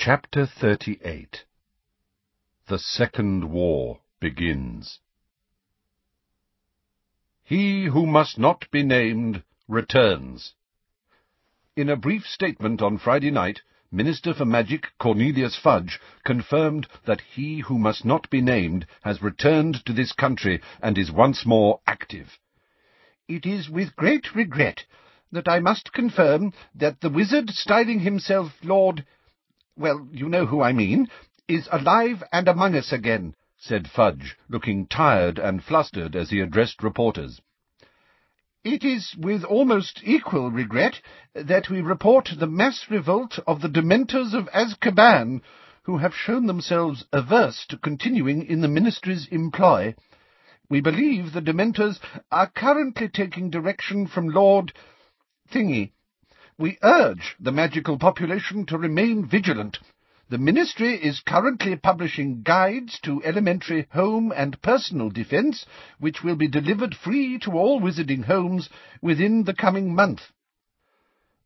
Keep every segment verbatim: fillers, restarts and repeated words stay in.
Chapter thirty-eight. The Second War Begins. He who must not be named returns. In a brief statement on Friday night, Minister for Magic Cornelius Fudge confirmed that he who must not be named has returned to this country and is once more active. It is with great regret that I must confirm that the wizard styling himself Lord— well, you know who I mean, is alive and among us again, said Fudge, looking tired and flustered as he addressed reporters. It is with almost equal regret that we report the mass revolt of the Dementors of Azkaban, who have shown themselves averse to continuing in the Ministry's employ. We believe the Dementors are currently taking direction from Lord Thingy. We urge the magical population to remain vigilant. The Ministry is currently publishing guides to elementary home and personal defence, which will be delivered free to all wizarding homes within the coming month.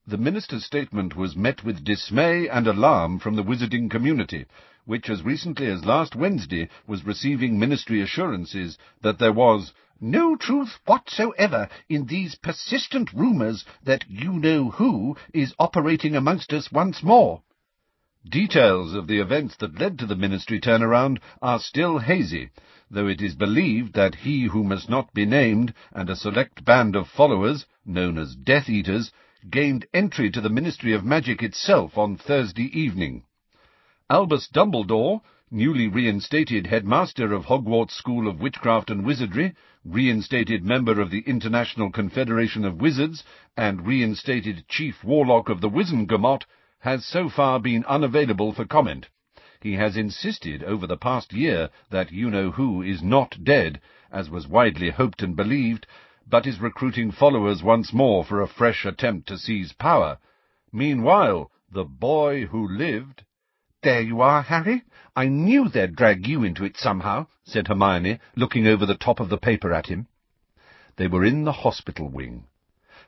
The minister's statement was met with dismay and alarm from the wizarding community, which as recently as last Wednesday was receiving ministry assurances that there was no truth whatsoever in these persistent rumours that you-know-who is operating amongst us once more. Details of the events that led to the ministry turnaround are still hazy, though it is believed that he who must not be named and a select band of followers, known as Death Eaters, gained entry to the Ministry of Magic itself on Thursday evening. Albus Dumbledore, newly reinstated headmaster of Hogwarts School of Witchcraft and Wizardry, reinstated member of the International Confederation of Wizards, and reinstated chief warlock of the Wizengamot, has so far been unavailable for comment. He has insisted over the past year that you-know-who is not dead, as was widely hoped and believed, but is recruiting followers once more for a fresh attempt to seize power. Meanwhile, the boy who lived— "There you are, Harry. I knew they'd drag you into it somehow," said Hermione, looking over the top of the paper at him. They were in the hospital wing.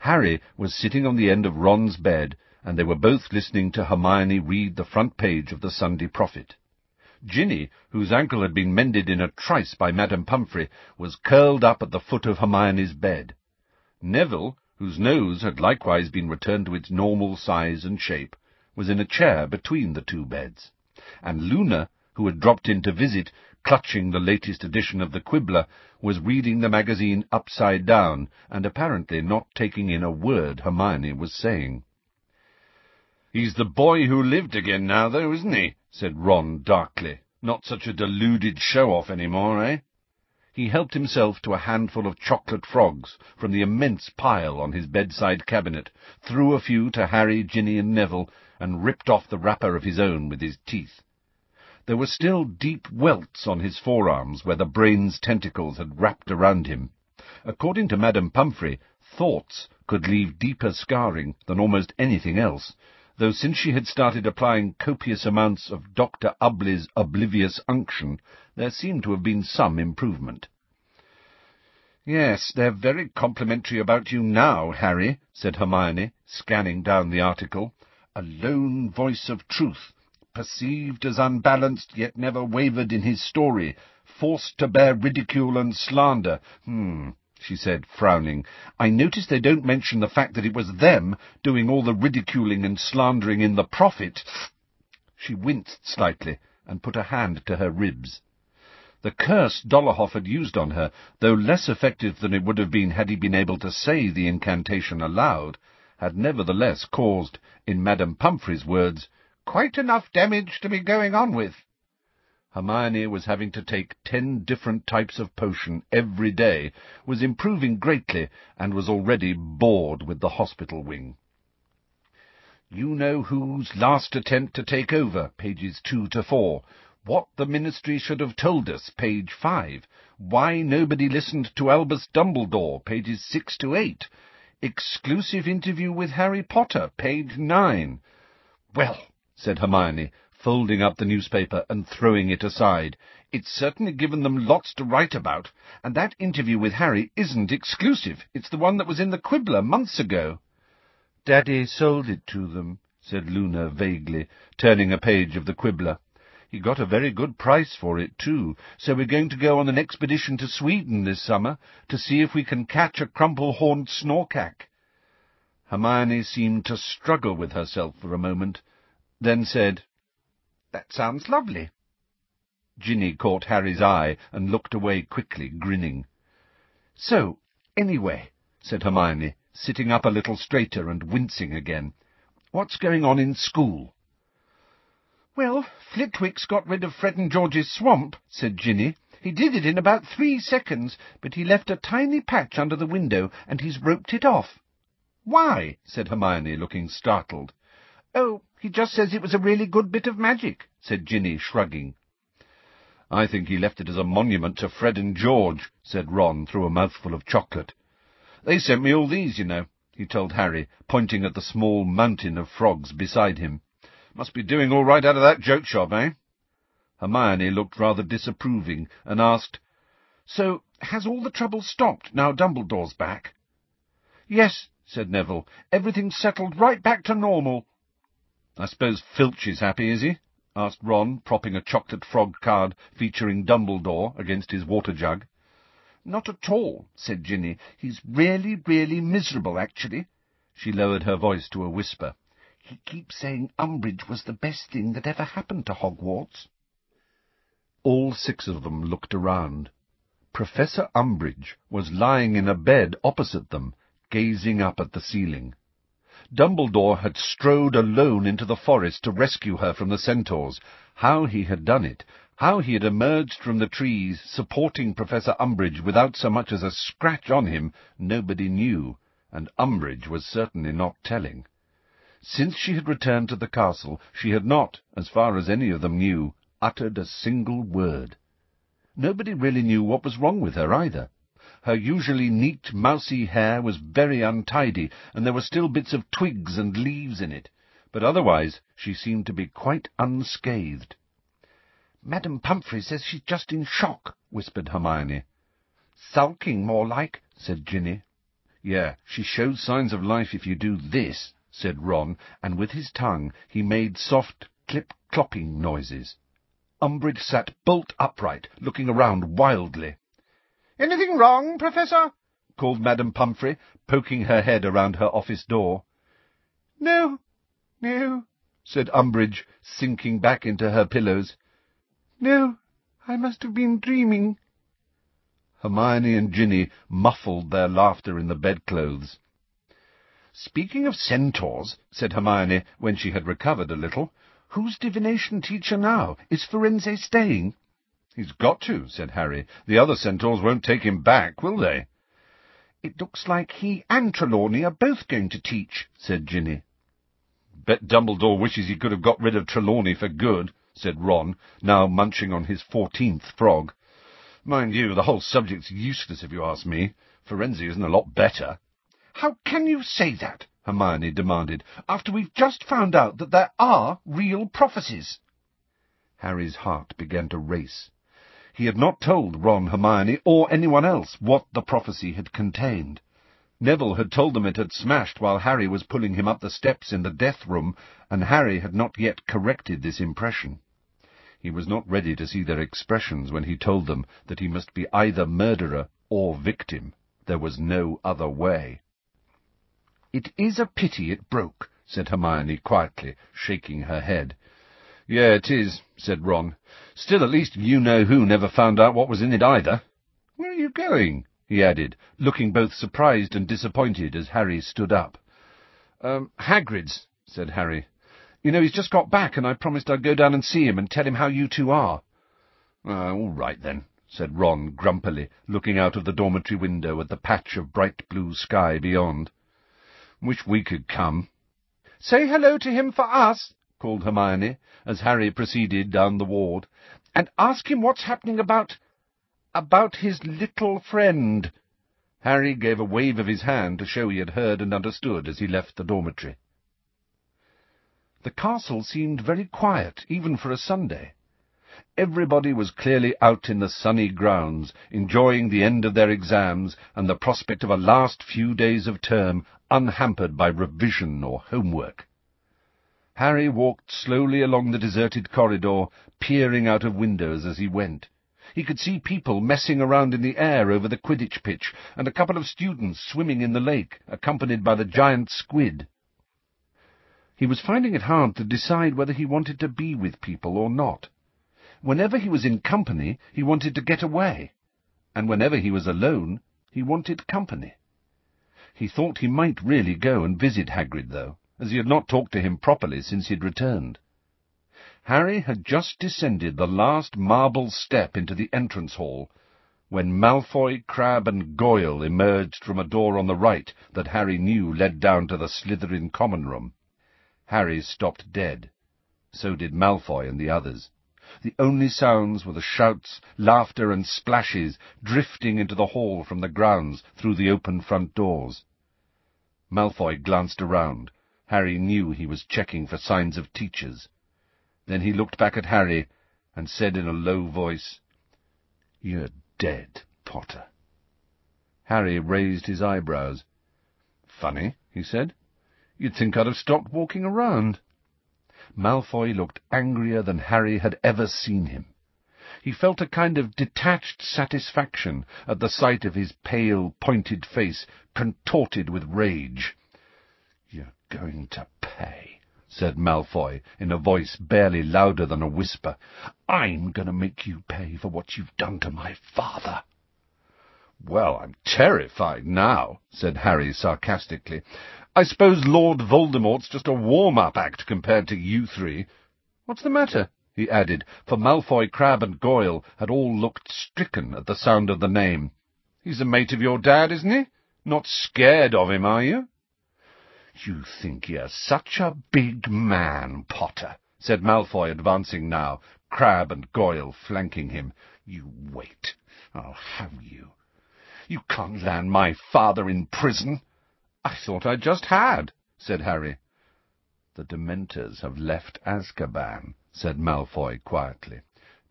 Harry was sitting on the end of Ron's bed, and they were both listening to Hermione read the front page of the Sunday Prophet. Ginny, whose ankle had been mended in a trice by Madam Pomfrey, was curled up at the foot of Hermione's bed. Neville, whose nose had likewise been returned to its normal size and shape, was in a chair between the two beds, and Luna, who had dropped in to visit, clutching the latest edition of the Quibbler, was reading the magazine upside down, and apparently not taking in a word Hermione was saying. "He's the boy who lived again now, though, isn't he?" said Ron darkly. "Not such a deluded show-off any more, eh?" He helped himself to a handful of chocolate frogs from the immense pile on his bedside cabinet, threw a few to Harry, Ginny, and Neville, and ripped off the wrapper of his own with his teeth. There were still deep welts on his forearms where the brain's tentacles had wrapped around him. According to Madam Pomfrey, thoughts could leave deeper scarring than almost anything else, though since she had started applying copious amounts of Doctor Ubley's oblivious unction, there seemed to have been some improvement. "Yes, they're very complimentary about you now, Harry," said Hermione, scanning down the article. "A lone voice of truth, perceived as unbalanced, yet never wavered in his story, forced to bear ridicule and slander. Hmm. she said, frowning. "I notice they don't mention the fact that it was them doing all the ridiculing and slandering in the Prophet." She winced slightly and put a hand to her ribs. The curse Dolohov had used on her, though less effective than it would have been had he been able to say the incantation aloud, had nevertheless caused, in Madam Pomfrey's words, quite enough damage to be going on with. Hermione was having to take ten different types of potion every day, was improving greatly, and was already bored with the hospital wing. You-know-who's last attempt to take over, pages two to four. What the Ministry should have told us, page five. Why nobody listened to Albus Dumbledore, pages six to eight. Exclusive interview with Harry Potter, page nine. "Well," said Hermione, folding up the newspaper and throwing it aside, "it's certainly given them lots to write about, and that interview with Harry isn't exclusive. It's the one that was in the Quibbler months ago." "Daddy sold it to them," said Luna vaguely, turning a page of the Quibbler. He got a very good price for it, too, so we're going to go on an expedition to Sweden this summer to see if we can catch a crumple-horned snorkack. Hermione seemed to struggle with herself for a moment, then said, "That sounds lovely." Ginny caught Harry's eye and looked away quickly, grinning. "So, anyway," said Hermione, sitting up a little straighter and wincing again, "what's going on in school?" "Well, Flitwick's got rid of Fred and George's swamp," said Ginny. "He did it in about three seconds, but he left a tiny patch under the window, and he's roped it off." "Why?" said Hermione, looking startled. "Oh, he just says it was a really good bit of magic," said Ginny, shrugging. "I think he left it as a monument to Fred and George," said Ron, through a mouthful of chocolate. "They sent me all these, you know," he told Harry, pointing at the small mountain of frogs beside him. "Must be doing all right out of that joke shop, eh?" Hermione looked rather disapproving, and asked, "So has all the trouble stopped, now Dumbledore's back?" "Yes," said Neville. "Everything's settled right back to normal." "I suppose Filch is happy, is he?" asked Ron, propping a chocolate frog card featuring Dumbledore against his water-jug. "Not at all," said Ginny. "He's really, really miserable, actually." She lowered her voice to a whisper. "He keeps saying Umbridge was the best thing that ever happened to Hogwarts." All six of them looked around. Professor Umbridge was lying in a bed opposite them, gazing up at the ceiling. Dumbledore had strode alone into the forest to rescue her from the centaurs. How he had done it, how he had emerged from the trees, supporting Professor Umbridge without so much as a scratch on him, nobody knew, and Umbridge was certainly not telling. Since she had returned to the castle, she had not, as far as any of them knew, uttered a single word. Nobody really knew what was wrong with her, either. Her usually neat, mousy hair was very untidy, and there were still bits of twigs and leaves in it, but otherwise she seemed to be quite unscathed. "Madam Pomfrey says she's just in shock," whispered Hermione. "Sulking, more like," said Ginny. "Yeah, she shows signs of life if you do this," said Ron, and with his tongue he made soft clip-clopping noises. Umbridge sat bolt upright, looking around wildly. "Anything wrong, Professor?" called Madam Pomfrey, poking her head around her office door. "No, no," said Umbridge, sinking back into her pillows. "No, I must have been dreaming." Hermione and Ginny muffled their laughter in the bedclothes. "Speaking of centaurs," said Hermione, when she had recovered a little, "who's divination teacher now? Is Firenze staying?" "He's got to," said Harry. "The other centaurs won't take him back, will they?" "It looks like he and Trelawney are both going to teach," said Ginny. "Bet Dumbledore wishes he could have got rid of Trelawney for good," said Ron, now munching on his fourteenth frog. "Mind you, the whole subject's useless if you ask me. Firenze isn't a lot better." "How can you say that?" Hermione demanded, "after we've just found out that there are real prophecies." Harry's heart began to race. He had not told Ron, Hermione, or anyone else what the prophecy had contained. Neville had told them it had smashed while Harry was pulling him up the steps in the death room, and Harry had not yet corrected this impression. He was not ready to see their expressions when he told them that he must be either murderer or victim. There was no other way. "It is a pity it broke," said Hermione quietly, shaking her head. "Yeah, it is," said Ron. "Still, at least you-know-who never found out what was in it either. Where are you going?" he added, looking both surprised and disappointed as Harry stood up. Um, "Hagrid's," said Harry. "You know, he's just got back, and I promised I'd go down and see him and tell him how you two are." Uh, "All right, then," said Ron grumpily, looking out of the dormitory window at the patch of bright blue sky beyond. "Wish we could come." "Say hello to him for us," called Hermione, as Harry proceeded down the ward, "and ask him what's happening about... about his little friend." Harry gave a wave of his hand to show he had heard and understood as he left the dormitory. The castle seemed very quiet, even for a Sunday. Everybody was clearly out in the sunny grounds, enjoying the end of their exams and the prospect of a last few days of term unhampered by revision or homework. Harry walked slowly along the deserted corridor, peering out of windows as he went. He could see people messing around in the air over the Quidditch pitch, and a couple of students swimming in the lake, accompanied by the giant squid. He was finding it hard to decide whether he wanted to be with people or not. Whenever he was in company, he wanted to get away, and whenever he was alone, he wanted company. He thought he might really go and visit Hagrid, though, as he had not talked to him properly since he had returned. Harry had just descended the last marble step into the entrance hall, when Malfoy, Crabbe, and Goyle emerged from a door on the right that Harry knew led down to the Slytherin common room. Harry stopped dead. So did Malfoy and the others. The only sounds were the shouts, laughter, and splashes drifting into the hall from the grounds through the open front doors. Malfoy glanced around. Harry knew he was checking for signs of teachers. Then he looked back at Harry and said in a low voice, "You're dead, Potter." Harry raised his eyebrows. "Funny," he said. "You'd think I'd have stopped walking around." Malfoy looked angrier than Harry had ever seen him. He felt a kind of detached satisfaction at the sight of his pale, pointed face contorted with rage. "You're going to pay," said Malfoy, in a voice barely louder than a whisper. "I'm going to make you pay for what you've done to my father." "Well, I'm terrified now," said Harry sarcastically. "I suppose Lord Voldemort's just a warm-up act compared to you three. What's the matter?" he added, for Malfoy, Crabbe, and Goyle had all looked stricken at the sound of the name. "He's a mate of your dad, isn't he? Not scared of him, are you?" "You think you're such a big man, Potter," said Malfoy, advancing now, Crabbe and Goyle flanking him. "You wait. I'll have you. You can't land my father in prison." "I thought I just had," said Harry. "The Dementors have left Azkaban," said Malfoy quietly.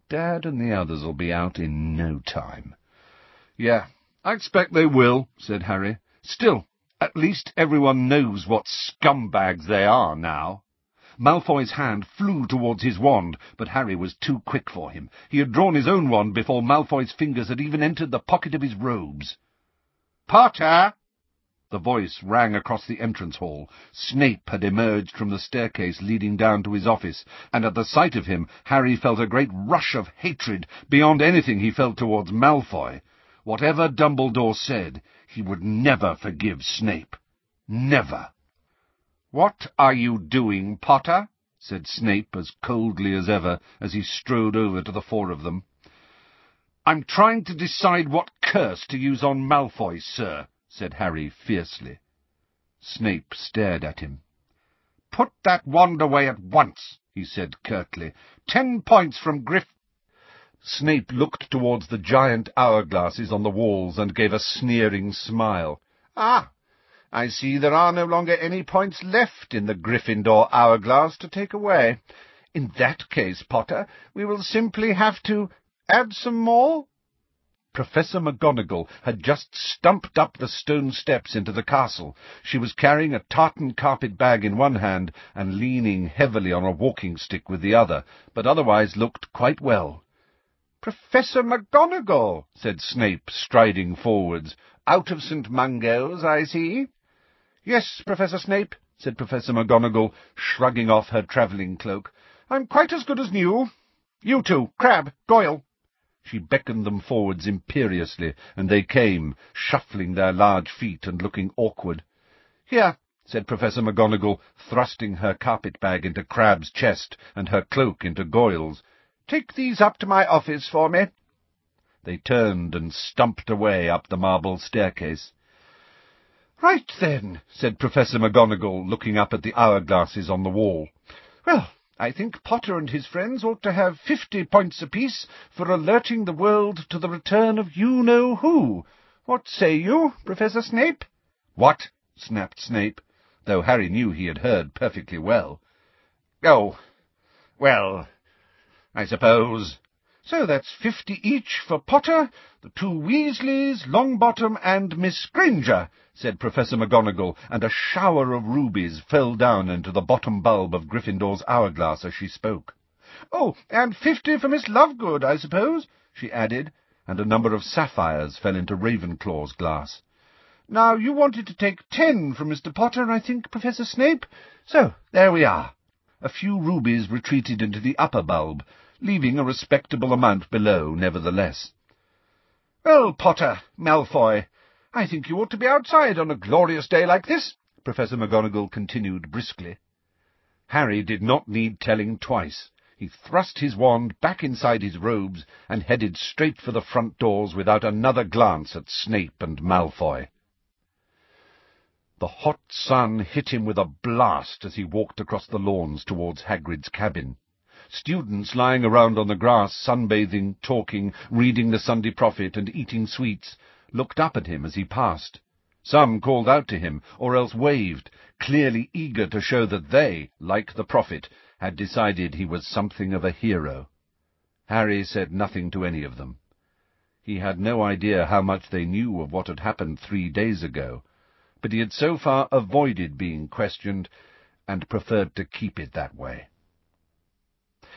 "Dad and the others'll be out in no time." "Yeah, I expect they will," said Harry. "Still, at least everyone knows what scumbags they are now." Malfoy's hand flew towards his wand, but Harry was too quick for him. He had drawn his own wand before Malfoy's fingers had even entered the pocket of his robes. "Potter!" The voice rang across the entrance hall. Snape had emerged from the staircase leading down to his office, and at the sight of him Harry felt a great rush of hatred beyond anything he felt towards Malfoy. Whatever Dumbledore said, he would never forgive Snape. Never. "What are you doing, Potter?" said Snape as coldly as ever as he strode over to the four of them. "I'm trying to decide what curse to use on Malfoy, sir," said Harry fiercely. Snape stared at him. "Put that wand away at once," he said curtly. Ten points from Gryff—" Snape looked towards the giant hourglasses on the walls and gave a sneering smile. "Ah, I see there are no longer any points left in the Gryffindor hourglass to take away. In that case, Potter, we will simply have to add some more." Professor McGonagall had just stumped up the stone steps into the castle. She was carrying a tartan carpet bag in one hand and leaning heavily on a walking stick with the other, but otherwise looked quite well. "Professor McGonagall," said Snape, striding forwards. "Out of Saint Mungo's, I see." "Yes, Professor Snape," said Professor McGonagall, shrugging off her travelling cloak. "I'm quite as good as new. You two, Crabbe, Goyle." She beckoned them forwards imperiously, and they came, shuffling their large feet and looking awkward. "Here," said Professor McGonagall, thrusting her carpet-bag into Crabbe's chest and her cloak into Goyle's. "Take these up to my office for me." They turned and stumped away up the marble staircase. "Right, then," said Professor McGonagall, looking up at the hourglasses on the wall. "Well, I think Potter and his friends ought to have fifty points apiece for alerting the world to the return of you-know-who. What say you, Professor Snape?" "What?" snapped Snape, though Harry knew he had heard perfectly well. "Oh, well, I suppose So that's fifty each for Potter, the two Weasleys, Longbottom and Miss Granger, said Professor McGonagall, and a shower of rubies fell down into the bottom bulb of Gryffindor's hourglass as she spoke. Oh, and fifty for Miss Lovegood, I suppose, she added, and a number of sapphires fell into Ravenclaw's glass. Now, you wanted to take ten from Mister Potter, I think, Professor Snape, so there we are. A few rubies retreated into the upper bulb, leaving a respectable amount below, nevertheless. Well, Potter, Malfoy, I think you ought to be outside on a glorious day like this, Professor McGonagall continued briskly. Harry did not need telling twice. He thrust his wand back inside his robes and headed straight for the front doors without another glance at Snape and Malfoy. The hot sun hit him with a blast as he walked across the lawns towards Hagrid's cabin. Students lying around on the grass, sunbathing, talking, reading the Sunday Prophet and eating sweets, looked up at him as he passed. Some called out to him, or else waved, clearly eager to show that they, like the Prophet, had decided he was something of a hero. Harry said nothing to any of them. He had no idea how much they knew of what had happened three days ago, but he had so far avoided being questioned, and preferred to keep it that way.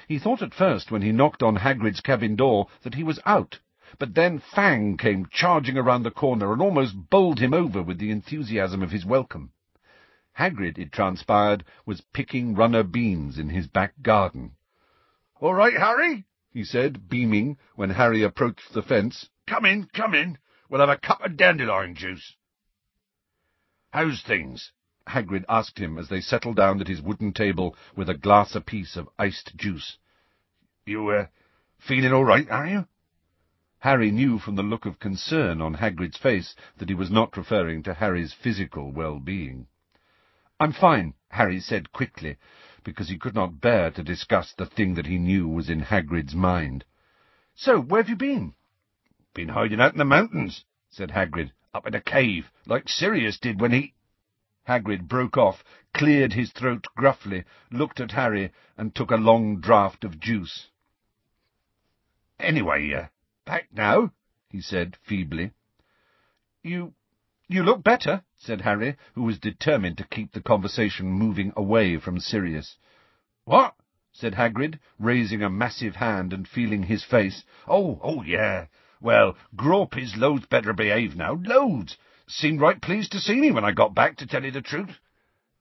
He thought at first, when he knocked on Hagrid's cabin door, that he was out, but then Fang came charging around the corner and almost bowled him over with the enthusiasm of his welcome. Hagrid, it transpired, was picking runner beans in his back garden. "All right, Harry," he said, beaming, when Harry approached the fence. "Come in, come in. We'll have a cup of dandelion juice." "How's things?" Hagrid asked him as they settled down at his wooden table with a glass apiece of iced juice. "You, uh, feeling all right, are you?" Harry knew from the look of concern on Hagrid's face that he was not referring to Harry's physical well-being. "I'm fine," Harry said quickly, because he could not bear to discuss the thing that he knew was in Hagrid's mind. "So, where have you been?" "Been hiding out in the mountains," said Hagrid, "up in a cave, like Sirius did when he—" Hagrid broke off, cleared his throat gruffly, looked at Harry, and took a long draught of juice. "Anyway, uh, back now," he said feebly. You you look better," said Harry, who was determined to keep the conversation moving away from Sirius. "What?" said Hagrid, raising a massive hand and feeling his face. "Oh, oh, yeah. Well, Grawp is loads better behaved now, loads. Seemed right pleased to see me when I got back, to tell you the truth.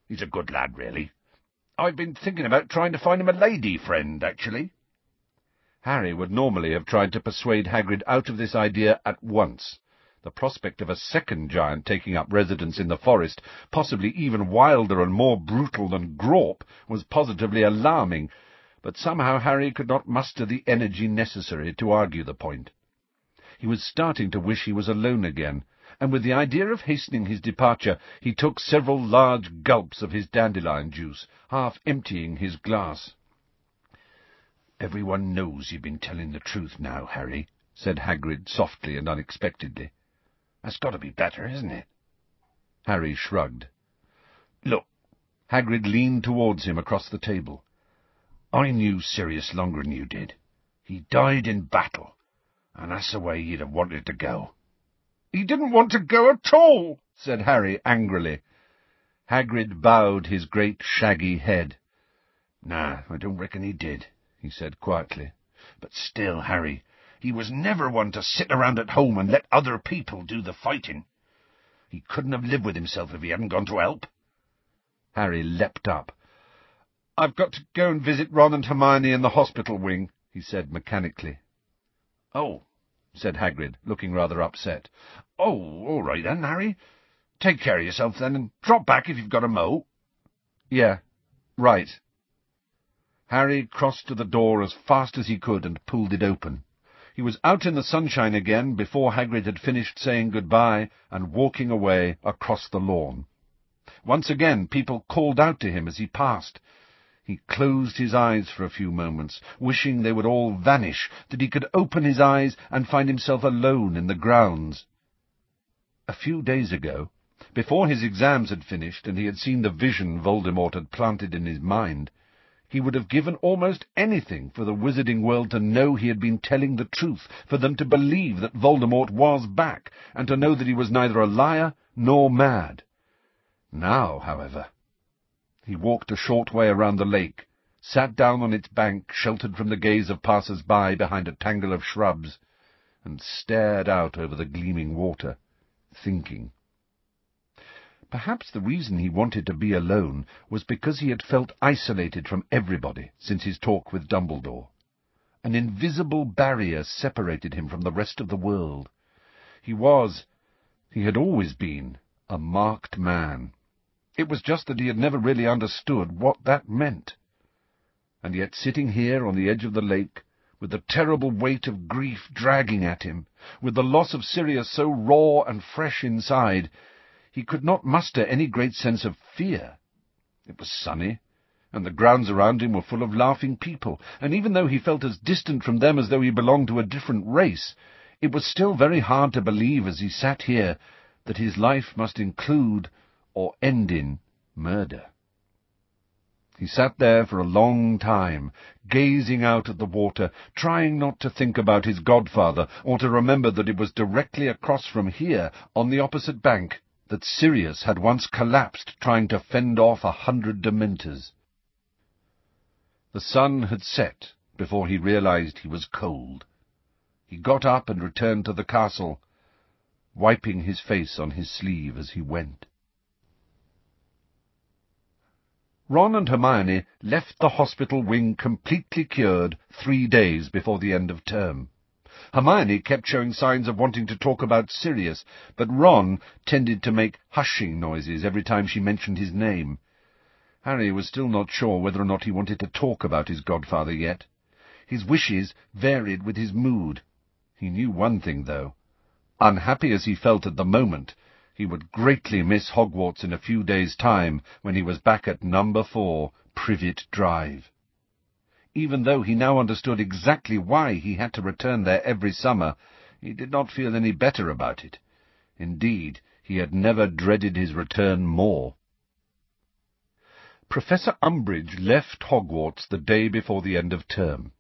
He's a good lad, really. I've been thinking about trying to find him a lady friend, actually." Harry would normally have tried to persuade Hagrid out of this idea at once. The prospect of a second giant taking up residence in the forest, possibly even wilder and more brutal than Grawp, was positively alarming, but somehow Harry could not muster the energy necessary to argue the point. He was starting to wish he was alone again, and with the idea of hastening his departure, he took several large gulps of his dandelion juice, half emptying his glass. "Everyone knows you've been telling the truth now, Harry," said Hagrid softly and unexpectedly. "That's got to be better, isn't it?" Harry shrugged. "Look," Hagrid leaned towards him across the table. "I knew Sirius longer than you did. He died in battle, and that's the way you'd have wanted to go." "He didn't want to go at all," said Harry angrily. Hagrid bowed his great shaggy head. "Nah, I don't reckon he did," he said quietly. "But still, Harry, he was never one to sit around at home and let other people do the fighting. He couldn't have lived with himself if he hadn't gone to help." Harry leapt up. "I've got to go and visit Ron and Hermione in the hospital wing," he said mechanically. "Oh," said Hagrid, looking rather upset. "Oh, all right then, Harry. Take care of yourself then, and drop back if you've got a mo." "Yeah, right." Harry crossed to the door as fast as he could and pulled it open. He was out in the sunshine again before Hagrid had finished saying goodbye and walking away across the lawn. Once again people called out to him as he passed. He closed his eyes for a few moments, wishing they would all vanish, that he could open his eyes and find himself alone in the grounds. A few days ago, before his exams had finished and he had seen the vision Voldemort had planted in his mind, He would have given almost anything for the wizarding world to know he had been telling the truth, for them to believe that Voldemort was back, and to know that he was neither a liar nor mad. Now, however, he walked a short way around the lake, sat down on its bank, sheltered from the gaze of passers-by behind a tangle of shrubs, and stared out over the gleaming water, thinking. Perhaps the reason he wanted to be alone was because he had felt isolated from everybody since his talk with Dumbledore. An invisible barrier separated him from the rest of the world. He was, he had always been, a marked man. It was just that he had never really understood what that meant. And yet sitting here on the edge of the lake, with the terrible weight of grief dragging at him, with the loss of Sirius so raw and fresh inside, he could not muster any great sense of fear. It was sunny, and the grounds around him were full of laughing people, and even though he felt as distant from them as though he belonged to a different race, it was still very hard to believe as he sat here that his life must include, or end in, murder. He sat there for a long time, gazing out at the water, trying not to think about his godfather, or to remember that it was directly across from here, on the opposite bank, that Sirius had once collapsed trying to fend off a hundred Dementors. The sun had set before he realized he was cold. He got up and returned to the castle, wiping his face on his sleeve as he went. Ron and Hermione left the hospital wing completely cured three days before the end of term. Hermione kept showing signs of wanting to talk about Sirius, but Ron tended to make hushing noises every time she mentioned his name. Harry was still not sure whether or not he wanted to talk about his godfather yet. His wishes varied with his mood. He knew one thing, though. Unhappy as he felt at the moment, he would greatly miss Hogwarts in a few days' time when he was back at number four, Privet Drive. Even though he now understood exactly why he had to return there every summer, he did not feel any better about it. Indeed, he had never dreaded his return more. Professor Umbridge left Hogwarts the day before the end of term.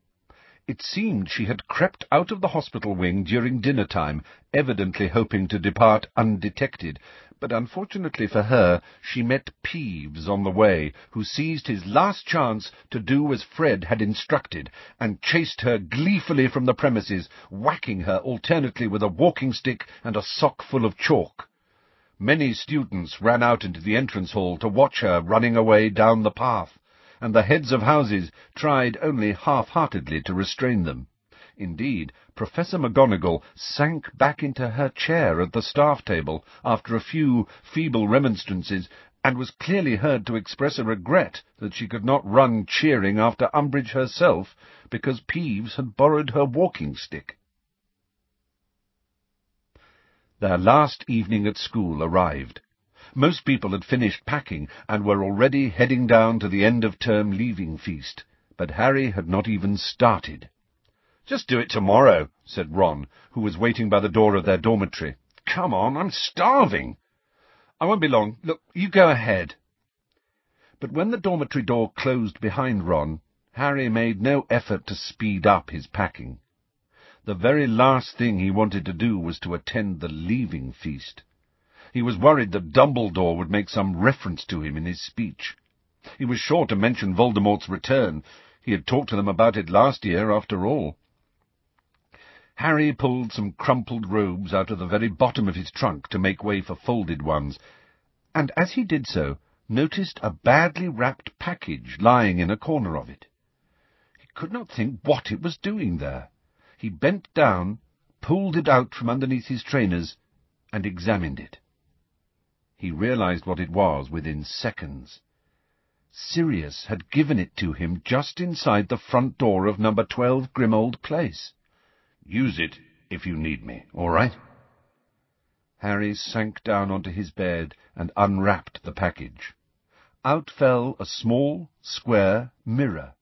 It seemed she had crept out of the hospital wing during dinner-time, evidently hoping to depart undetected, but unfortunately for her she met Peeves on the way, who seized his last chance to do as Fred had instructed, and chased her gleefully from the premises, whacking her alternately with a walking stick and a sock full of chalk. Many students ran out into the entrance hall to watch her running away down the path, and the heads of houses tried only half-heartedly to restrain them. Indeed, Professor McGonagall sank back into her chair at the staff table after a few feeble remonstrances, and was clearly heard to express a regret that she could not run cheering after Umbridge herself, because Peeves had borrowed her walking-stick. Their last evening at school arrived. Most people had finished packing, and were already heading down to the end-of-term leaving feast, but Harry had not even started. "Just do it tomorrow," said Ron, who was waiting by the door of their dormitory. "Come on, I'm starving." "I won't be long. Look, you go ahead." But when the dormitory door closed behind Ron, Harry made no effort to speed up his packing. The very last thing he wanted to do was to attend the leaving feast. He was worried that Dumbledore would make some reference to him in his speech. He was sure to mention Voldemort's return. He had talked to them about it last year, after all. Harry pulled some crumpled robes out of the very bottom of his trunk to make way for folded ones, and as he did so, noticed a badly wrapped package lying in a corner of it. He could not think what it was doing there. He bent down, pulled it out from underneath his trainers, and examined it. He realized what it was within seconds. Sirius had given it to him just inside the front door of number twelve Grimmauld Place. "Use it if you need me, all right?" Harry sank down onto his bed and unwrapped the package. Out fell a small, square mirror.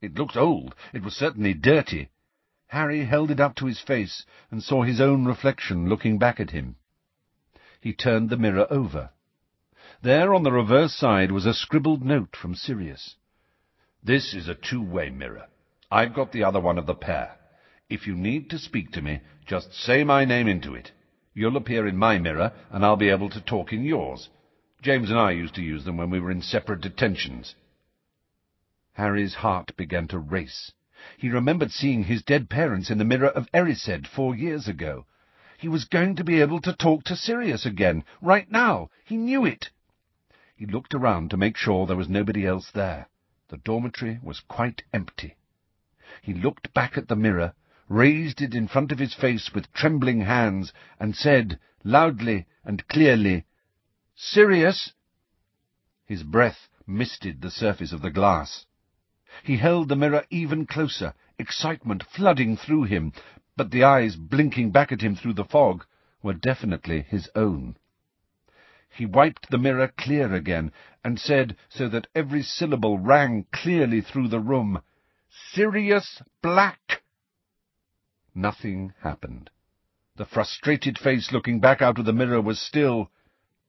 It looked old. It was certainly dirty. Harry held it up to his face and saw his own reflection looking back at him. He turned the mirror over. There on the reverse side was a scribbled note from Sirius. This is a two-way mirror. I've got the other one of the pair. If you need to speak to me, just say my name into it. You'll appear in my mirror, and I'll be able to talk in yours. James and I used to use them when we were in separate detentions." Harry's heart began to race. He remembered seeing his dead parents in the mirror of Erised four years ago. He was going to be able to talk to Sirius again, right now. He knew it. He looked around to make sure there was nobody else there. The dormitory was quite empty. He looked back at the mirror, raised it in front of his face with trembling hands, and said, loudly and clearly, "Sirius!" His breath misted the surface of the glass. He held the mirror even closer, excitement flooding through him, but the eyes blinking back at him through the fog were definitely his own. He wiped the mirror clear again, and said, so that every syllable rang clearly through the room, "Sirius Black!" Nothing happened. The frustrated face looking back out of the mirror was still,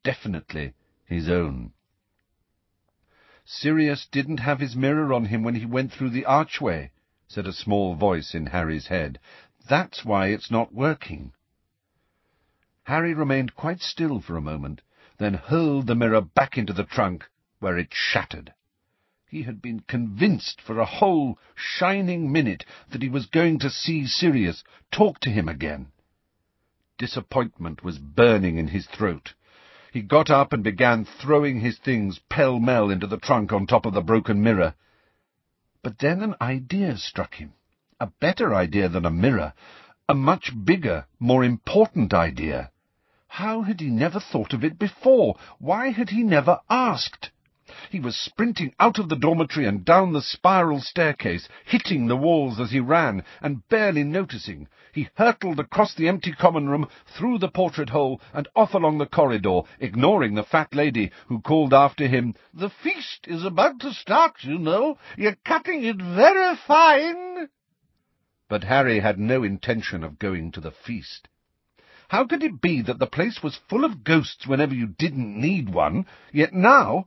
definitely, his own. "Sirius didn't have his mirror on him when he went through the archway," said a small voice in Harry's head. "That's why it's not working." Harry remained quite still for a moment, then hurled the mirror back into the trunk, where it shattered. He had been convinced for a whole shining minute that he was going to see Sirius, talk to him again. Disappointment was burning in his throat. He got up and began throwing his things pell-mell into the trunk on top of the broken mirror. But then an idea struck him. A better idea than a mirror, a much bigger, more important idea. How had he never thought of it before? Why had he never asked? He was sprinting out of the dormitory and down the spiral staircase, hitting the walls as he ran, and barely noticing. He hurtled across the empty common room, through the portrait hole, and off along the corridor, ignoring the fat lady, who called after him, "The feast is about to start, you know. You're cutting it very fine." But Harry had no intention of going to the feast. How could it be that the place was full of ghosts whenever you didn't need one, yet now—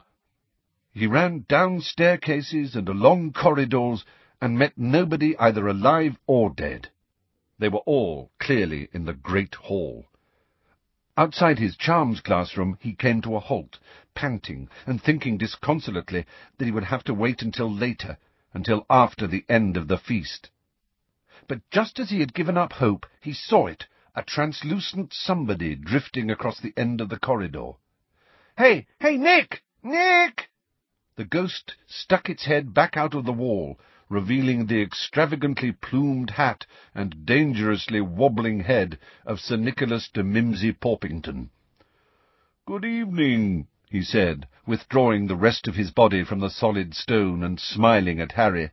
He ran down staircases and along corridors, and met nobody either alive or dead. They were all clearly in the great hall. Outside his charms classroom he came to a halt, panting, and thinking disconsolately that he would have to wait until later, until after the end of the feast. But just as he had given up hope, he saw it, a translucent somebody drifting across the end of the corridor. "Hey, hey, Nick! Nick!" The ghost stuck its head back out of the wall, revealing the extravagantly plumed hat and dangerously wobbling head of Sir Nicholas de Mimsey Porpington. "Good evening," he said, withdrawing the rest of his body from the solid stone and smiling at Harry.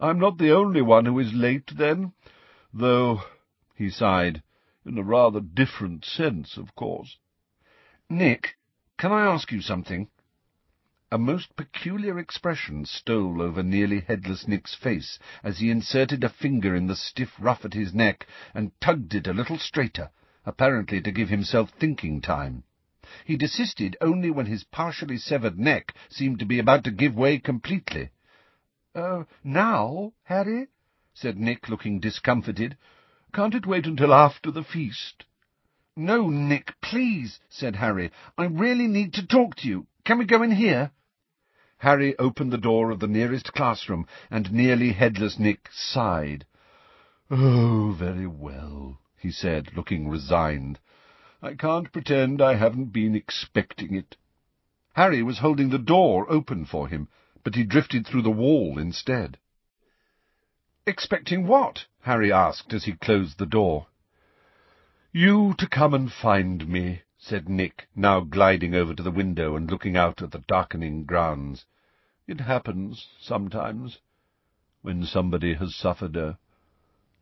"I'm not the only one who is late, then, though," he sighed, "in a rather different sense, of course." "Nick, can I ask you something?" A most peculiar expression stole over nearly headless Nick's face as he inserted a finger in the stiff ruff at his neck and tugged it a little straighter, apparently to give himself thinking time. He desisted only when his partially severed neck seemed to be about to give way completely. Uh, now, Harry?" said Nick, looking discomfited. "Can't it wait until after the feast?" "No, Nick, please," said Harry. "I really need to talk to you. Can we go in here?" Harry opened the door of the nearest classroom, and nearly headless Nick sighed. "Oh, very well," he said, looking resigned. "I can't pretend I haven't been expecting it." Harry was holding the door open for him, but he drifted through the wall instead. "Expecting what?" Harry asked as he closed the door. "You to come and find me," said Nick, now gliding over to the window and looking out at the darkening grounds. "It happens sometimes, when somebody has suffered a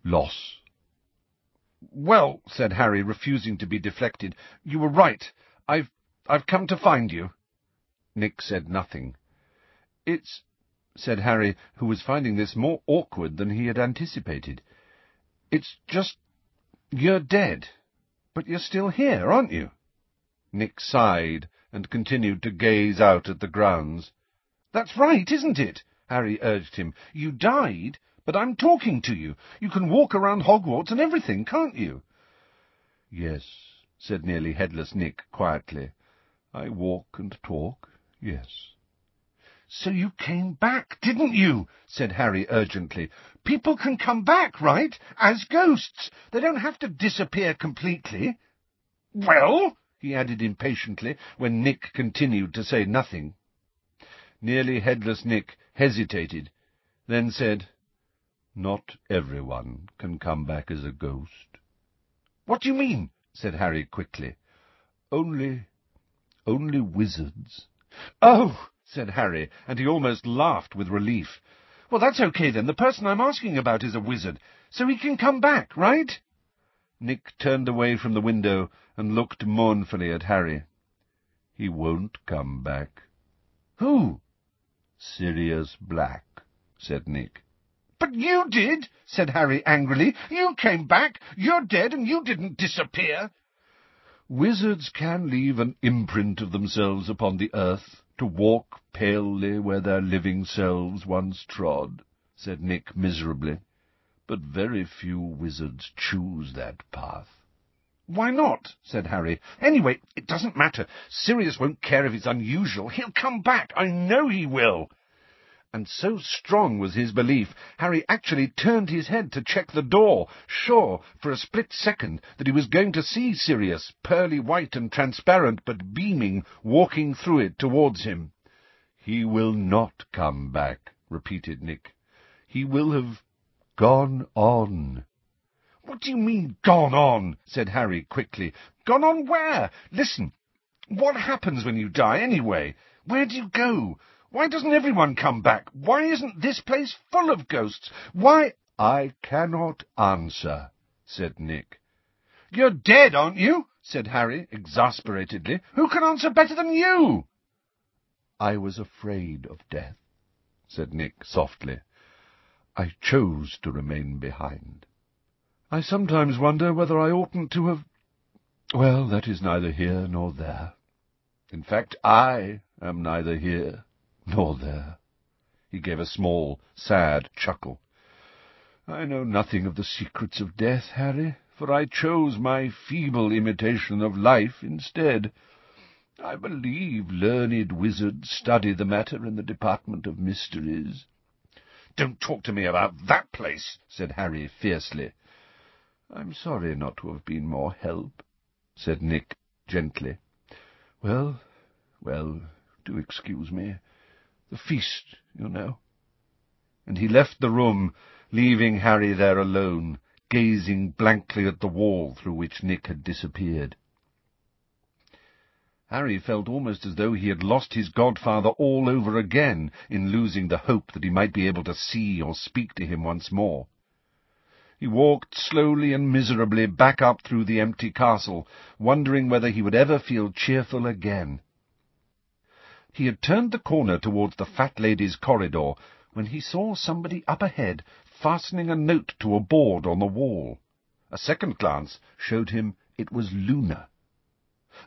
loss." "Well," said Harry, refusing to be deflected, "you were right. I've I've come to find you." Nick said nothing. "It's," said Harry, who was finding this more awkward than he had anticipated, "it's just you're dead, but you're still here, aren't you?" Nick sighed and continued to gaze out at the grounds. "That's right, isn't it?" Harry urged him. "You died, but I'm talking to you. You can walk around Hogwarts and everything, can't you?" "Yes," said nearly headless Nick quietly. "I walk and talk, yes." "So you came back, didn't you?" said Harry urgently. "People can come back, right? As ghosts. They don't have to disappear completely." "Well?" he added impatiently, when Nick continued to say nothing. Nearly headless Nick hesitated, then said, "Not everyone can come back as a ghost." "What do you mean?" said Harry quickly. "Only... only wizards." "Oh!" said Harry, and he almost laughed with relief. "Well, that's okay, then. The person I'm asking about is a wizard, so he can come back, right?" Nick turned away from the window and looked mournfully at Harry. "He won't come back." "Who?" "Sirius Black," said Nick. "But you did," said Harry angrily. "You came back. You're dead, and you didn't disappear." "Wizards can leave an imprint of themselves upon the earth, to walk palely where their living selves once trod," said Nick miserably. "But very few wizards choose that path." "Why not?" said Harry. "Anyway, it doesn't matter. Sirius won't care if it's unusual. He'll come back. I know he will." And so strong was his belief, Harry actually turned his head to check the door, sure, for a split second, that he was going to see Sirius, pearly white and transparent, but beaming, walking through it towards him. "He will not come back," repeated Nick. "He will have... gone on." "What do you mean, gone on?" said Harry quickly. "Gone on where? Listen, what happens when you die, anyway? Where do you go? Why doesn't everyone come back? Why isn't this place full of ghosts? Why—" "I cannot answer," said Nick. "You're dead, aren't you?" said Harry, exasperatedly. "Who can answer better than you?" "I was afraid of death," said Nick softly. "I chose to remain behind. I sometimes wonder whether I oughtn't to have... Well, that is neither here nor there. In fact, I am neither here nor there." He gave a small, sad chuckle. "I know nothing of the secrets of death, Harry, for I chose my feeble imitation of life instead. I believe learned wizards study the matter in the Department of Mysteries." "Don't talk to me about that place," said Harry fiercely. "I'm sorry not to have been more help," said Nick gently. "Well, well, do excuse me. The feast, you know." And he left the room, leaving Harry there alone, gazing blankly at the wall through which Nick had disappeared. Harry felt almost as though he had lost his godfather all over again in losing the hope that he might be able to see or speak to him once more. He walked slowly and miserably back up through the empty castle, wondering whether he would ever feel cheerful again. He had turned the corner towards the fat lady's corridor when he saw somebody up ahead fastening a note to a board on the wall. A second glance showed him it was Luna.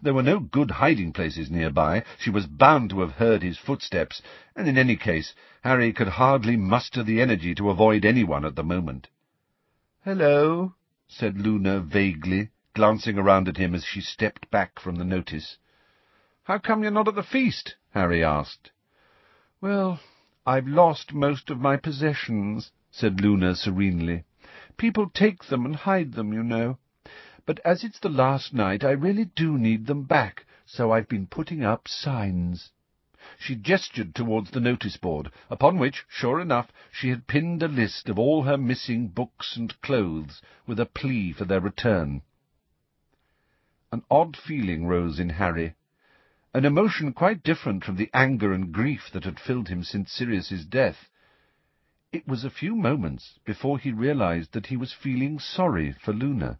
There were no good hiding places nearby. She was bound to have heard his footsteps, and in any case Harry could hardly muster the energy to avoid anyone at the moment. "Hello," said Luna vaguely, glancing around at him as she stepped back from the notice. "How come you're not at the feast?" Harry asked. "Well, I've lost most of my possessions," said Luna serenely. "People take them and hide them, you know. But as it's the last night, I really do need them back, so I've been putting up signs." She gestured towards the notice-board, upon which, sure enough, she had pinned a list of all her missing books and clothes, with a plea for their return. An odd feeling rose in Harry, an emotion quite different from the anger and grief that had filled him since Sirius's death. It was a few moments before he realized that he was feeling sorry for Luna.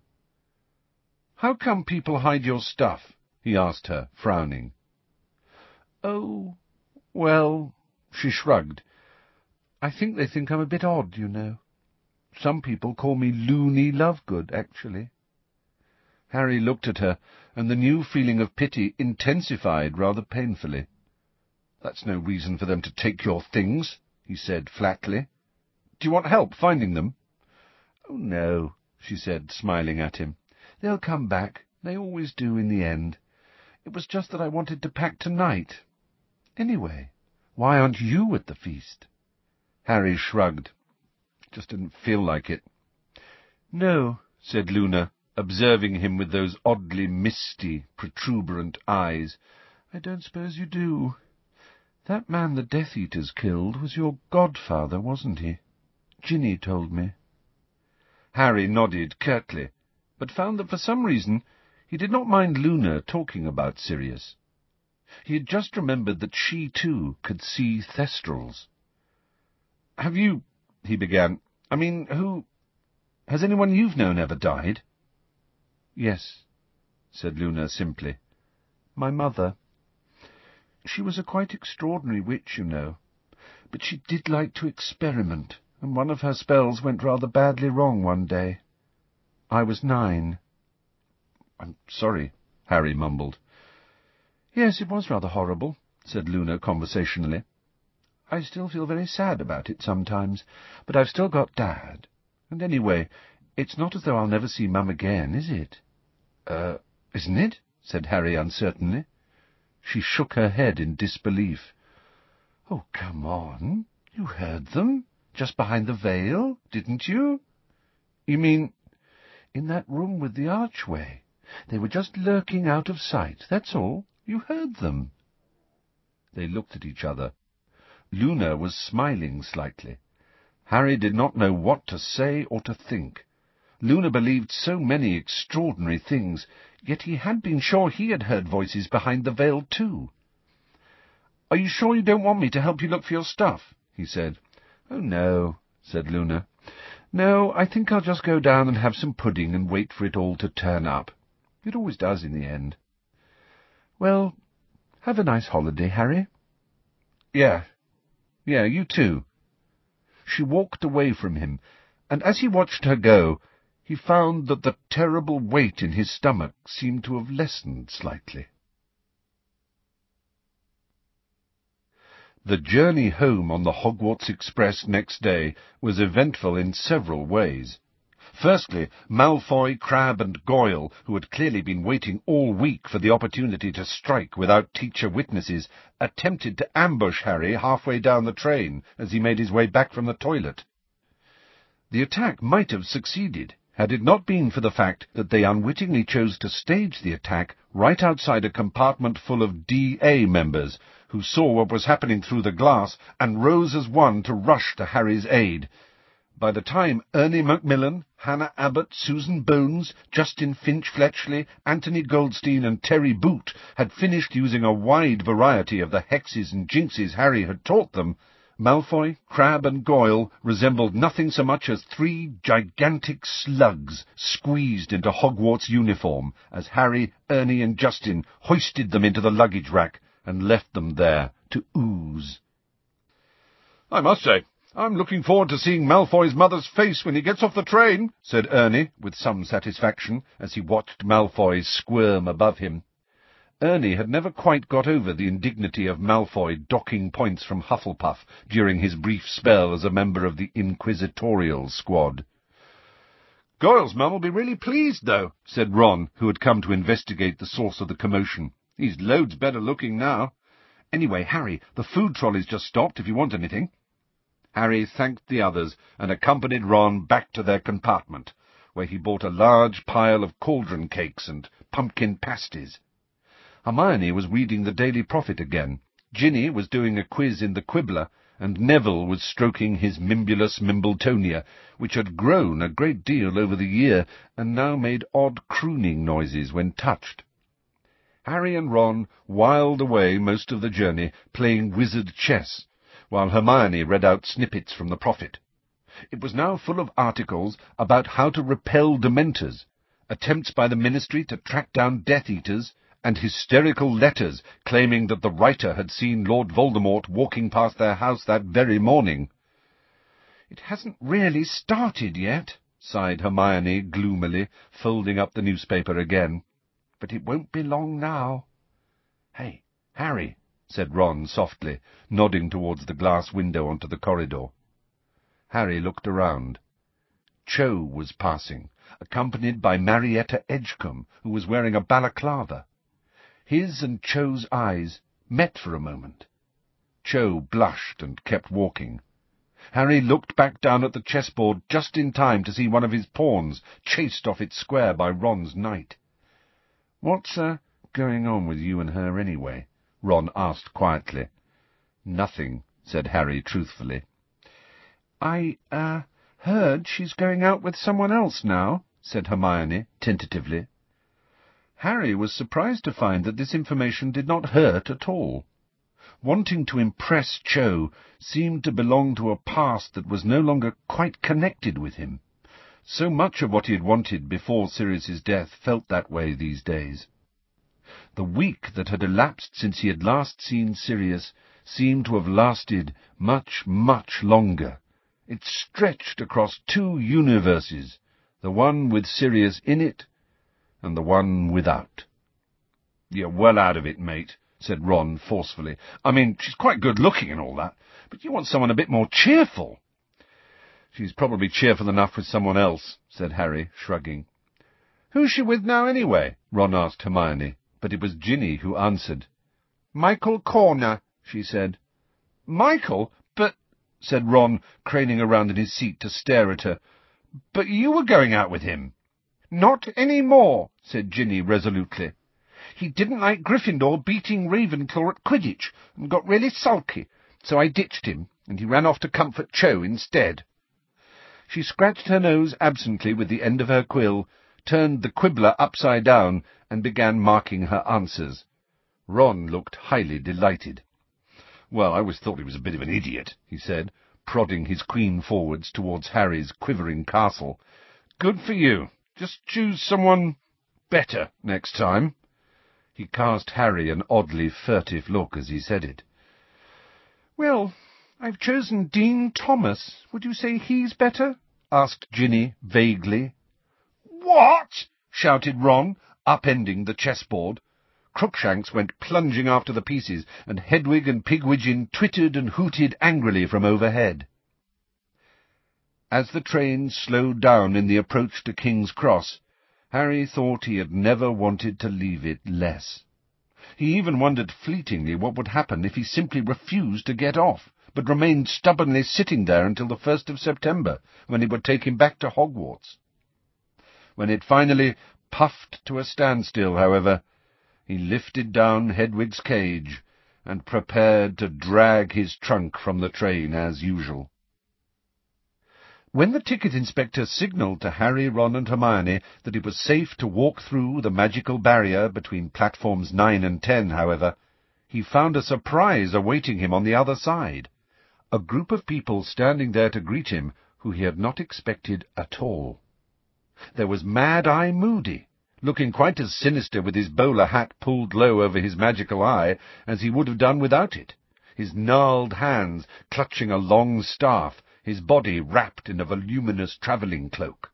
"How come people hide your stuff?" he asked her, frowning. "Oh, well," she shrugged. "I think they think I'm a bit odd, you know. Some people call me Loony Lovegood, actually." Harry looked at her, and the new feeling of pity intensified rather painfully. "That's no reason for them to take your things," he said flatly. "Do you want help finding them?" "Oh, no," she said, smiling at him. "They'll come back. They always do in the end. It was just that I wanted to pack tonight. Anyway, why aren't you at the feast?" Harry shrugged. "Just didn't feel like it." "No," said Luna, observing him with those oddly misty, protuberant eyes. "I don't suppose you do. That man the Death Eaters killed was your godfather, wasn't he? Ginny told me." Harry nodded curtly, but found that for some reason he did not mind Luna talking about Sirius. He had just remembered that she, too, could see Thestrals. "Have you—" he began. "I mean, who— has anyone you've known ever died?" "Yes," said Luna simply. "My mother. She was a quite extraordinary witch, you know, but she did like to experiment, and one of her spells went rather badly wrong one day. I was nine." "I'm sorry," Harry mumbled. "Yes, it was rather horrible," said Luna conversationally. "I still feel very sad about it sometimes, but I've still got Dad. And anyway, it's not as though I'll never see Mum again, is it?" "Er, isn't it?" said Harry uncertainly. She shook her head in disbelief. "Oh, come on. You heard them? Just behind the veil, didn't you?" "You mean—" "In that room with the archway. They were just lurking out of sight, that's all. You heard them." They looked at each other. Luna was smiling slightly. Harry did not know what to say or to think. Luna believed so many extraordinary things, yet he had been sure he had heard voices behind the veil too. "Are you sure you don't want me to help you look for your stuff?" he said. "Oh, no," said Luna. "No, I think I'll just go down and have some pudding and wait for it all to turn up. It always does in the end. Well, have a nice holiday, Harry." "Yeah, yeah, you too." She walked away from him, and as he watched her go, he found that the terrible weight in his stomach seemed to have lessened slightly. The journey home on the Hogwarts Express next day was eventful in several ways. Firstly, Malfoy, Crabbe, and Goyle, who had clearly been waiting all week for the opportunity to strike without teacher witnesses, attempted to ambush Harry halfway down the train as he made his way back from the toilet. The attack might have succeeded, had it not been for the fact that they unwittingly chose to stage the attack right outside a compartment full of D A members, who saw what was happening through the glass and rose as one to rush to Harry's aid. By the time Ernie Macmillan, Hannah Abbott, Susan Bones, Justin Finch-Fletchley, Anthony Goldstein and Terry Boot had finished using a wide variety of the hexes and jinxes Harry had taught them, Malfoy, Crabbe, and Goyle resembled nothing so much as three gigantic slugs squeezed into Hogwarts uniform, as Harry, Ernie, and Justin hoisted them into the luggage rack and left them there to ooze. "I must say, I'm looking forward to seeing Malfoy's mother's face when he gets off the train," said Ernie, with some satisfaction, as he watched Malfoy squirm above him. Ernie had never quite got over the indignity of Malfoy docking points from Hufflepuff during his brief spell as a member of the Inquisitorial Squad. "Goyle's mum will be really pleased, though," said Ron, who had come to investigate the source of the commotion. "He's loads better looking now. Anyway, Harry, the food trolley's just stopped if you want anything." Harry thanked the others and accompanied Ron back to their compartment, where he bought a large pile of cauldron cakes and pumpkin pasties. Hermione was reading the Daily Prophet again, Ginny was doing a quiz in the Quibbler, and Neville was stroking his Mimbulus Mimbletonia, which had grown a great deal over the year, and now made odd crooning noises when touched. Harry and Ron whiled away most of the journey, playing wizard chess, while Hermione read out snippets from the Prophet. It was now full of articles about how to repel Dementors, attempts by the Ministry to track down Death Eaters, and hysterical letters claiming that the writer had seen Lord Voldemort walking past their house that very morning. "It hasn't really started yet," sighed Hermione gloomily, folding up the newspaper again. "But it won't be long now." "Hey, Harry," said Ron softly, nodding towards the glass window onto the corridor. Harry looked around. Cho was passing, accompanied by Marietta Edgecombe, who was wearing a balaclava. His and Cho's eyes met for a moment. Cho blushed and kept walking. Harry looked back down at the chessboard just in time to see one of his pawns chased off its square by Ron's knight. "What's uh, going on with you and her, anyway?" Ron asked quietly. "Nothing," said Harry truthfully. "I, uh, heard she's going out with someone else now," said Hermione tentatively. Harry was surprised to find that this information did not hurt at all. Wanting to impress Cho seemed to belong to a past that was no longer quite connected with him. So much of what he had wanted before Sirius's death felt that way these days. The week that had elapsed since he had last seen Sirius seemed to have lasted much, much longer. It stretched across two universes, the one with Sirius in it and the one without. "You're well out of it, mate," said Ron forcefully. "I mean, she's quite good-looking and all that, but you want someone a bit more cheerful." "She's probably cheerful enough with someone else," said Harry, shrugging. "Who's she with now, anyway?" Ron asked Hermione, but it was Ginny who answered. "Michael Corner," she said. "Michael? But," said Ron, craning around in his seat to stare at her, "but you were going out with him." "Not any more," said Ginny resolutely. "He didn't like Gryffindor beating Ravenclaw at Quidditch, and got really sulky, so I ditched him, and he ran off to comfort Cho instead." She scratched her nose absently with the end of her quill, turned the Quibbler upside down, and began marking her answers. Ron looked highly delighted. "Well, I always thought he was a bit of an idiot," he said, prodding his queen forwards towards Harry's quivering castle. "Good for you. Just choose someone better next time." He cast Harry an oddly furtive look as he said it. "Well, I've chosen Dean Thomas. Would you say he's better?" asked Ginny vaguely. "What?" shouted Ron, upending the chessboard. Crookshanks went plunging after the pieces, and Hedwig and Pigwidgeon twittered and hooted angrily from overhead. As the train slowed down in the approach to King's Cross, Harry thought he had never wanted to leave it less. He even wondered fleetingly what would happen if he simply refused to get off, but remained stubbornly sitting there until the first of September, when it would take him back to Hogwarts. When it finally puffed to a standstill, however, he lifted down Hedwig's cage and prepared to drag his trunk from the train as usual. When the ticket inspector signalled to Harry, Ron and Hermione that it was safe to walk through the magical barrier between platforms nine and ten, however, he found a surprise awaiting him on the other side. A group of people standing there to greet him who he had not expected at all. There was Mad-Eye Moody, looking quite as sinister with his bowler hat pulled low over his magical eye as he would have done without it, his gnarled hands clutching a long staff, his body wrapped in a voluminous travelling cloak.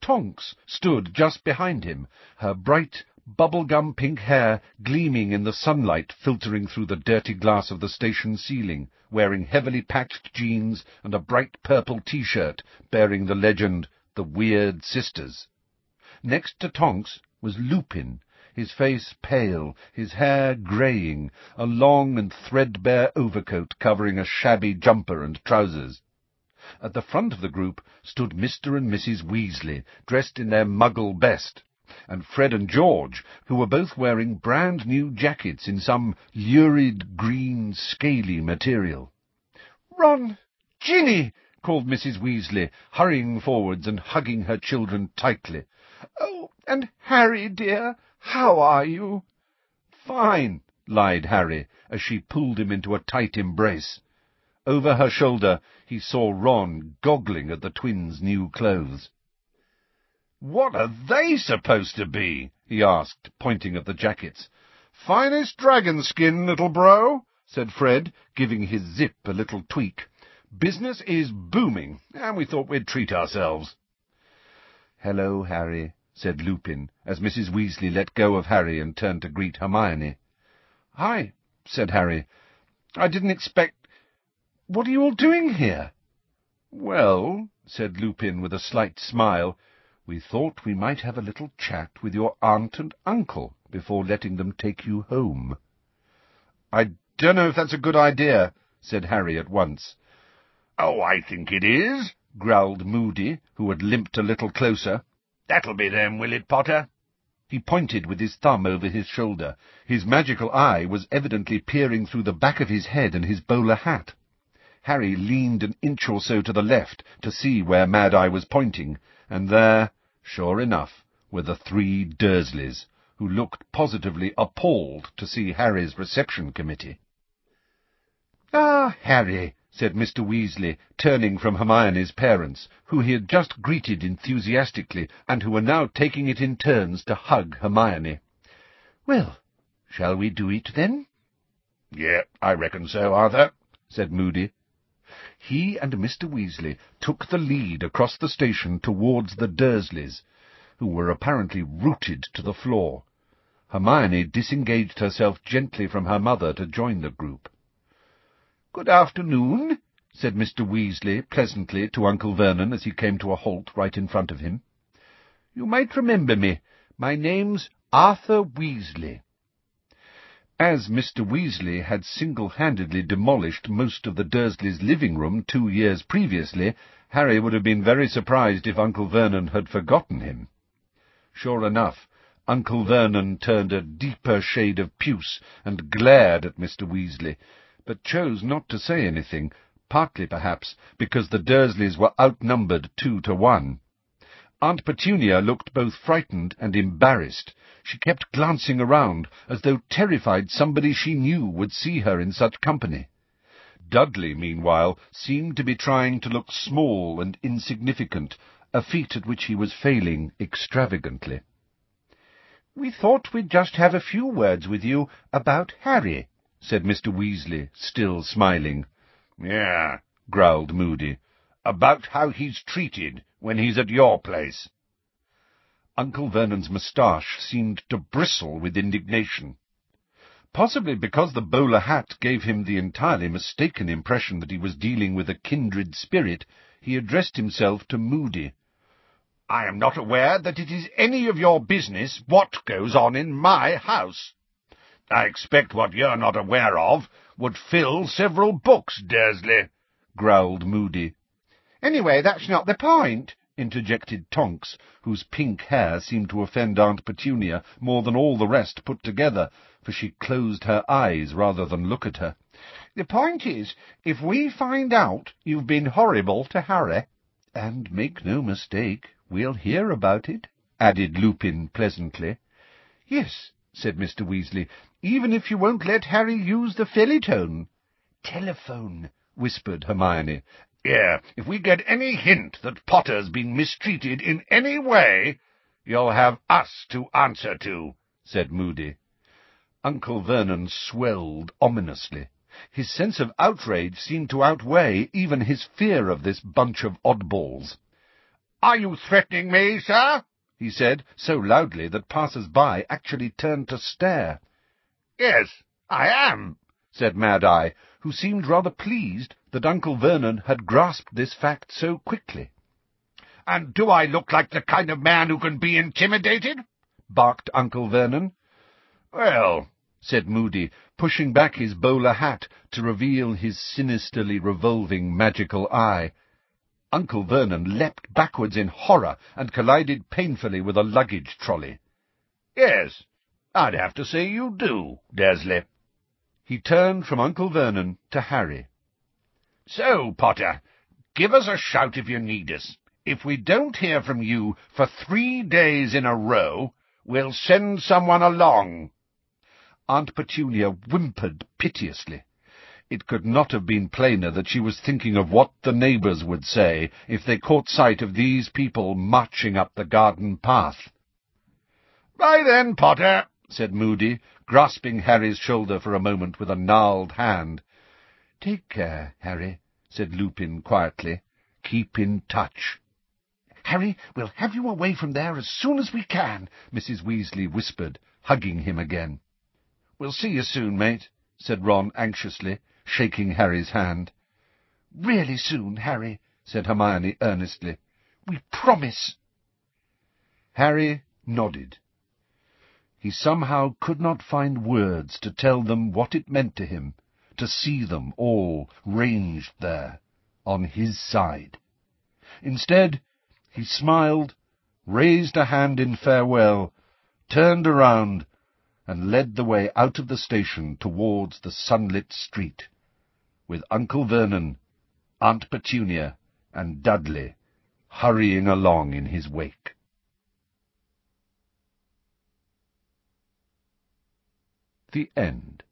Tonks stood just behind him, her bright, bubblegum pink hair gleaming in the sunlight filtering through the dirty glass of the station ceiling, wearing heavily patched jeans and a bright purple T-shirt bearing the legend, "The Weird Sisters." Next to Tonks was Lupin, his face pale, his hair greying, a long and threadbare overcoat covering a shabby jumper and trousers. At the front of the group stood Mister and Missus Weasley, dressed in their muggle best, and Fred and George, who were both wearing brand-new jackets in some lurid green scaly material. "Ron! Ginny!" called Missus Weasley, hurrying forwards and hugging her children tightly. "Oh, and Harry, dear! How are you?" "Fine," lied Harry, as she pulled him into a tight embrace. Over her shoulder he saw Ron goggling at the twins' new clothes. "What are they supposed to be?" he asked, pointing at the jackets. "Finest dragon skin, little bro," said Fred, giving his zip a little tweak. "Business is booming, and we thought we'd treat ourselves." "Hello, Harry," said Lupin, as Missus Weasley let go of Harry and turned to greet Hermione. "Hi," said Harry. "I didn't expect— What are you all doing here?" "Well," said Lupin with a slight smile, "we thought we might have a little chat with your aunt and uncle before letting them take you home." "I don't know if that's a good idea," said Harry at once. "Oh, I think it is," growled Moody, who had limped a little closer. "That'll be them, will it, Potter?" He pointed with his thumb over his shoulder. His magical eye was evidently peering through the back of his head and his bowler hat. Harry leaned an inch or so to the left to see where Mad-Eye was pointing, and there, sure enough, were the three Dursleys, who looked positively appalled to see Harry's reception committee. "Ah, Harry," said Mister Weasley, turning from Hermione's parents, who he had just greeted enthusiastically, and who were now taking it in turns to hug Hermione. "Well, shall we do it, then?" "Yeah, I reckon so, Arthur," said Moody. He and Mister Weasley took the lead across the station towards the Dursleys, who were apparently rooted to the floor. Hermione disengaged herself gently from her mother to join the group. "Good afternoon," said Mister Weasley pleasantly to Uncle Vernon as he came to a halt right in front of him. "You might remember me. My name's Arthur Weasley." As Mister Weasley had single-handedly demolished most of the Dursleys' living-room two years previously, Harry would have been very surprised if Uncle Vernon had forgotten him. Sure enough, Uncle Vernon turned a deeper shade of puce and glared at Mister Weasley, but chose not to say anything, partly perhaps because the Dursleys were outnumbered two to one. Aunt Petunia looked both frightened and embarrassed. She kept glancing around, as though terrified somebody she knew would see her in such company. Dudley, meanwhile, seemed to be trying to look small and insignificant, a feat at which he was failing extravagantly. "We thought we'd just have a few words with you about Harry," said Mister Weasley, still smiling. "Yeah," growled Moody, "about how he's treated when he's at your place." Uncle Vernon's moustache seemed to bristle with indignation. Possibly because the bowler hat gave him the entirely mistaken impression that he was dealing with a kindred spirit, he addressed himself to Moody. "I am not aware that it is any of your business what goes on in my house. I expect what you're not aware of would fill several books, Dursley," growled Moody. "Anyway, that's not the point," interjected Tonks, whose pink hair seemed to offend Aunt Petunia more than all the rest put together, for she closed her eyes rather than look at her. "The point is, if we find out you've been horrible to Harry—" "And make no mistake, we'll hear about it," added Lupin pleasantly. "Yes," said Mister Weasley, "even if you won't let Harry use the felitone." "Telephone," whispered Hermione. "Yeah, if we get any hint that Potter's been mistreated in any way, you'll have us to answer to," said Moody. Uncle Vernon swelled ominously. His sense of outrage seemed to outweigh even his fear of this bunch of oddballs. "Are you threatening me, sir?" he said, so loudly that passers-by actually turned to stare. "Yes, I am," said Mad-Eye, who seemed rather pleased that Uncle Vernon had grasped this fact so quickly. "And do I look like the kind of man who can be intimidated?" barked Uncle Vernon. "Well," said Moody, pushing back his bowler hat to reveal his sinisterly revolving magical eye. Uncle Vernon leapt backwards in horror and collided painfully with a luggage trolley. "Yes, I'd have to say you do, Dursley." He turned from Uncle Vernon to Harry. "So, Potter, give us a shout if you need us. If we don't hear from you for three days in a row, we'll send someone along." Aunt Petunia whimpered piteously. It could not have been plainer that she was thinking of what the neighbours would say if they caught sight of these people marching up the garden path. "By then, Potter," said Moody, grasping Harry's shoulder for a moment with a gnarled hand. "Take care, Harry," said Lupin quietly. "Keep in touch." "Harry, we'll have you away from there as soon as we can," Missus Weasley whispered, hugging him again. "We'll see you soon, mate," said Ron anxiously, shaking Harry's hand. "Really soon, Harry," said Hermione earnestly. "We promise." Harry nodded. He somehow could not find words to tell them what it meant to him to see them all ranged there, on his side. Instead, he smiled, raised a hand in farewell, turned around, and led the way out of the station towards the sunlit street, with Uncle Vernon, Aunt Petunia, and Dudley hurrying along in his wake. The end.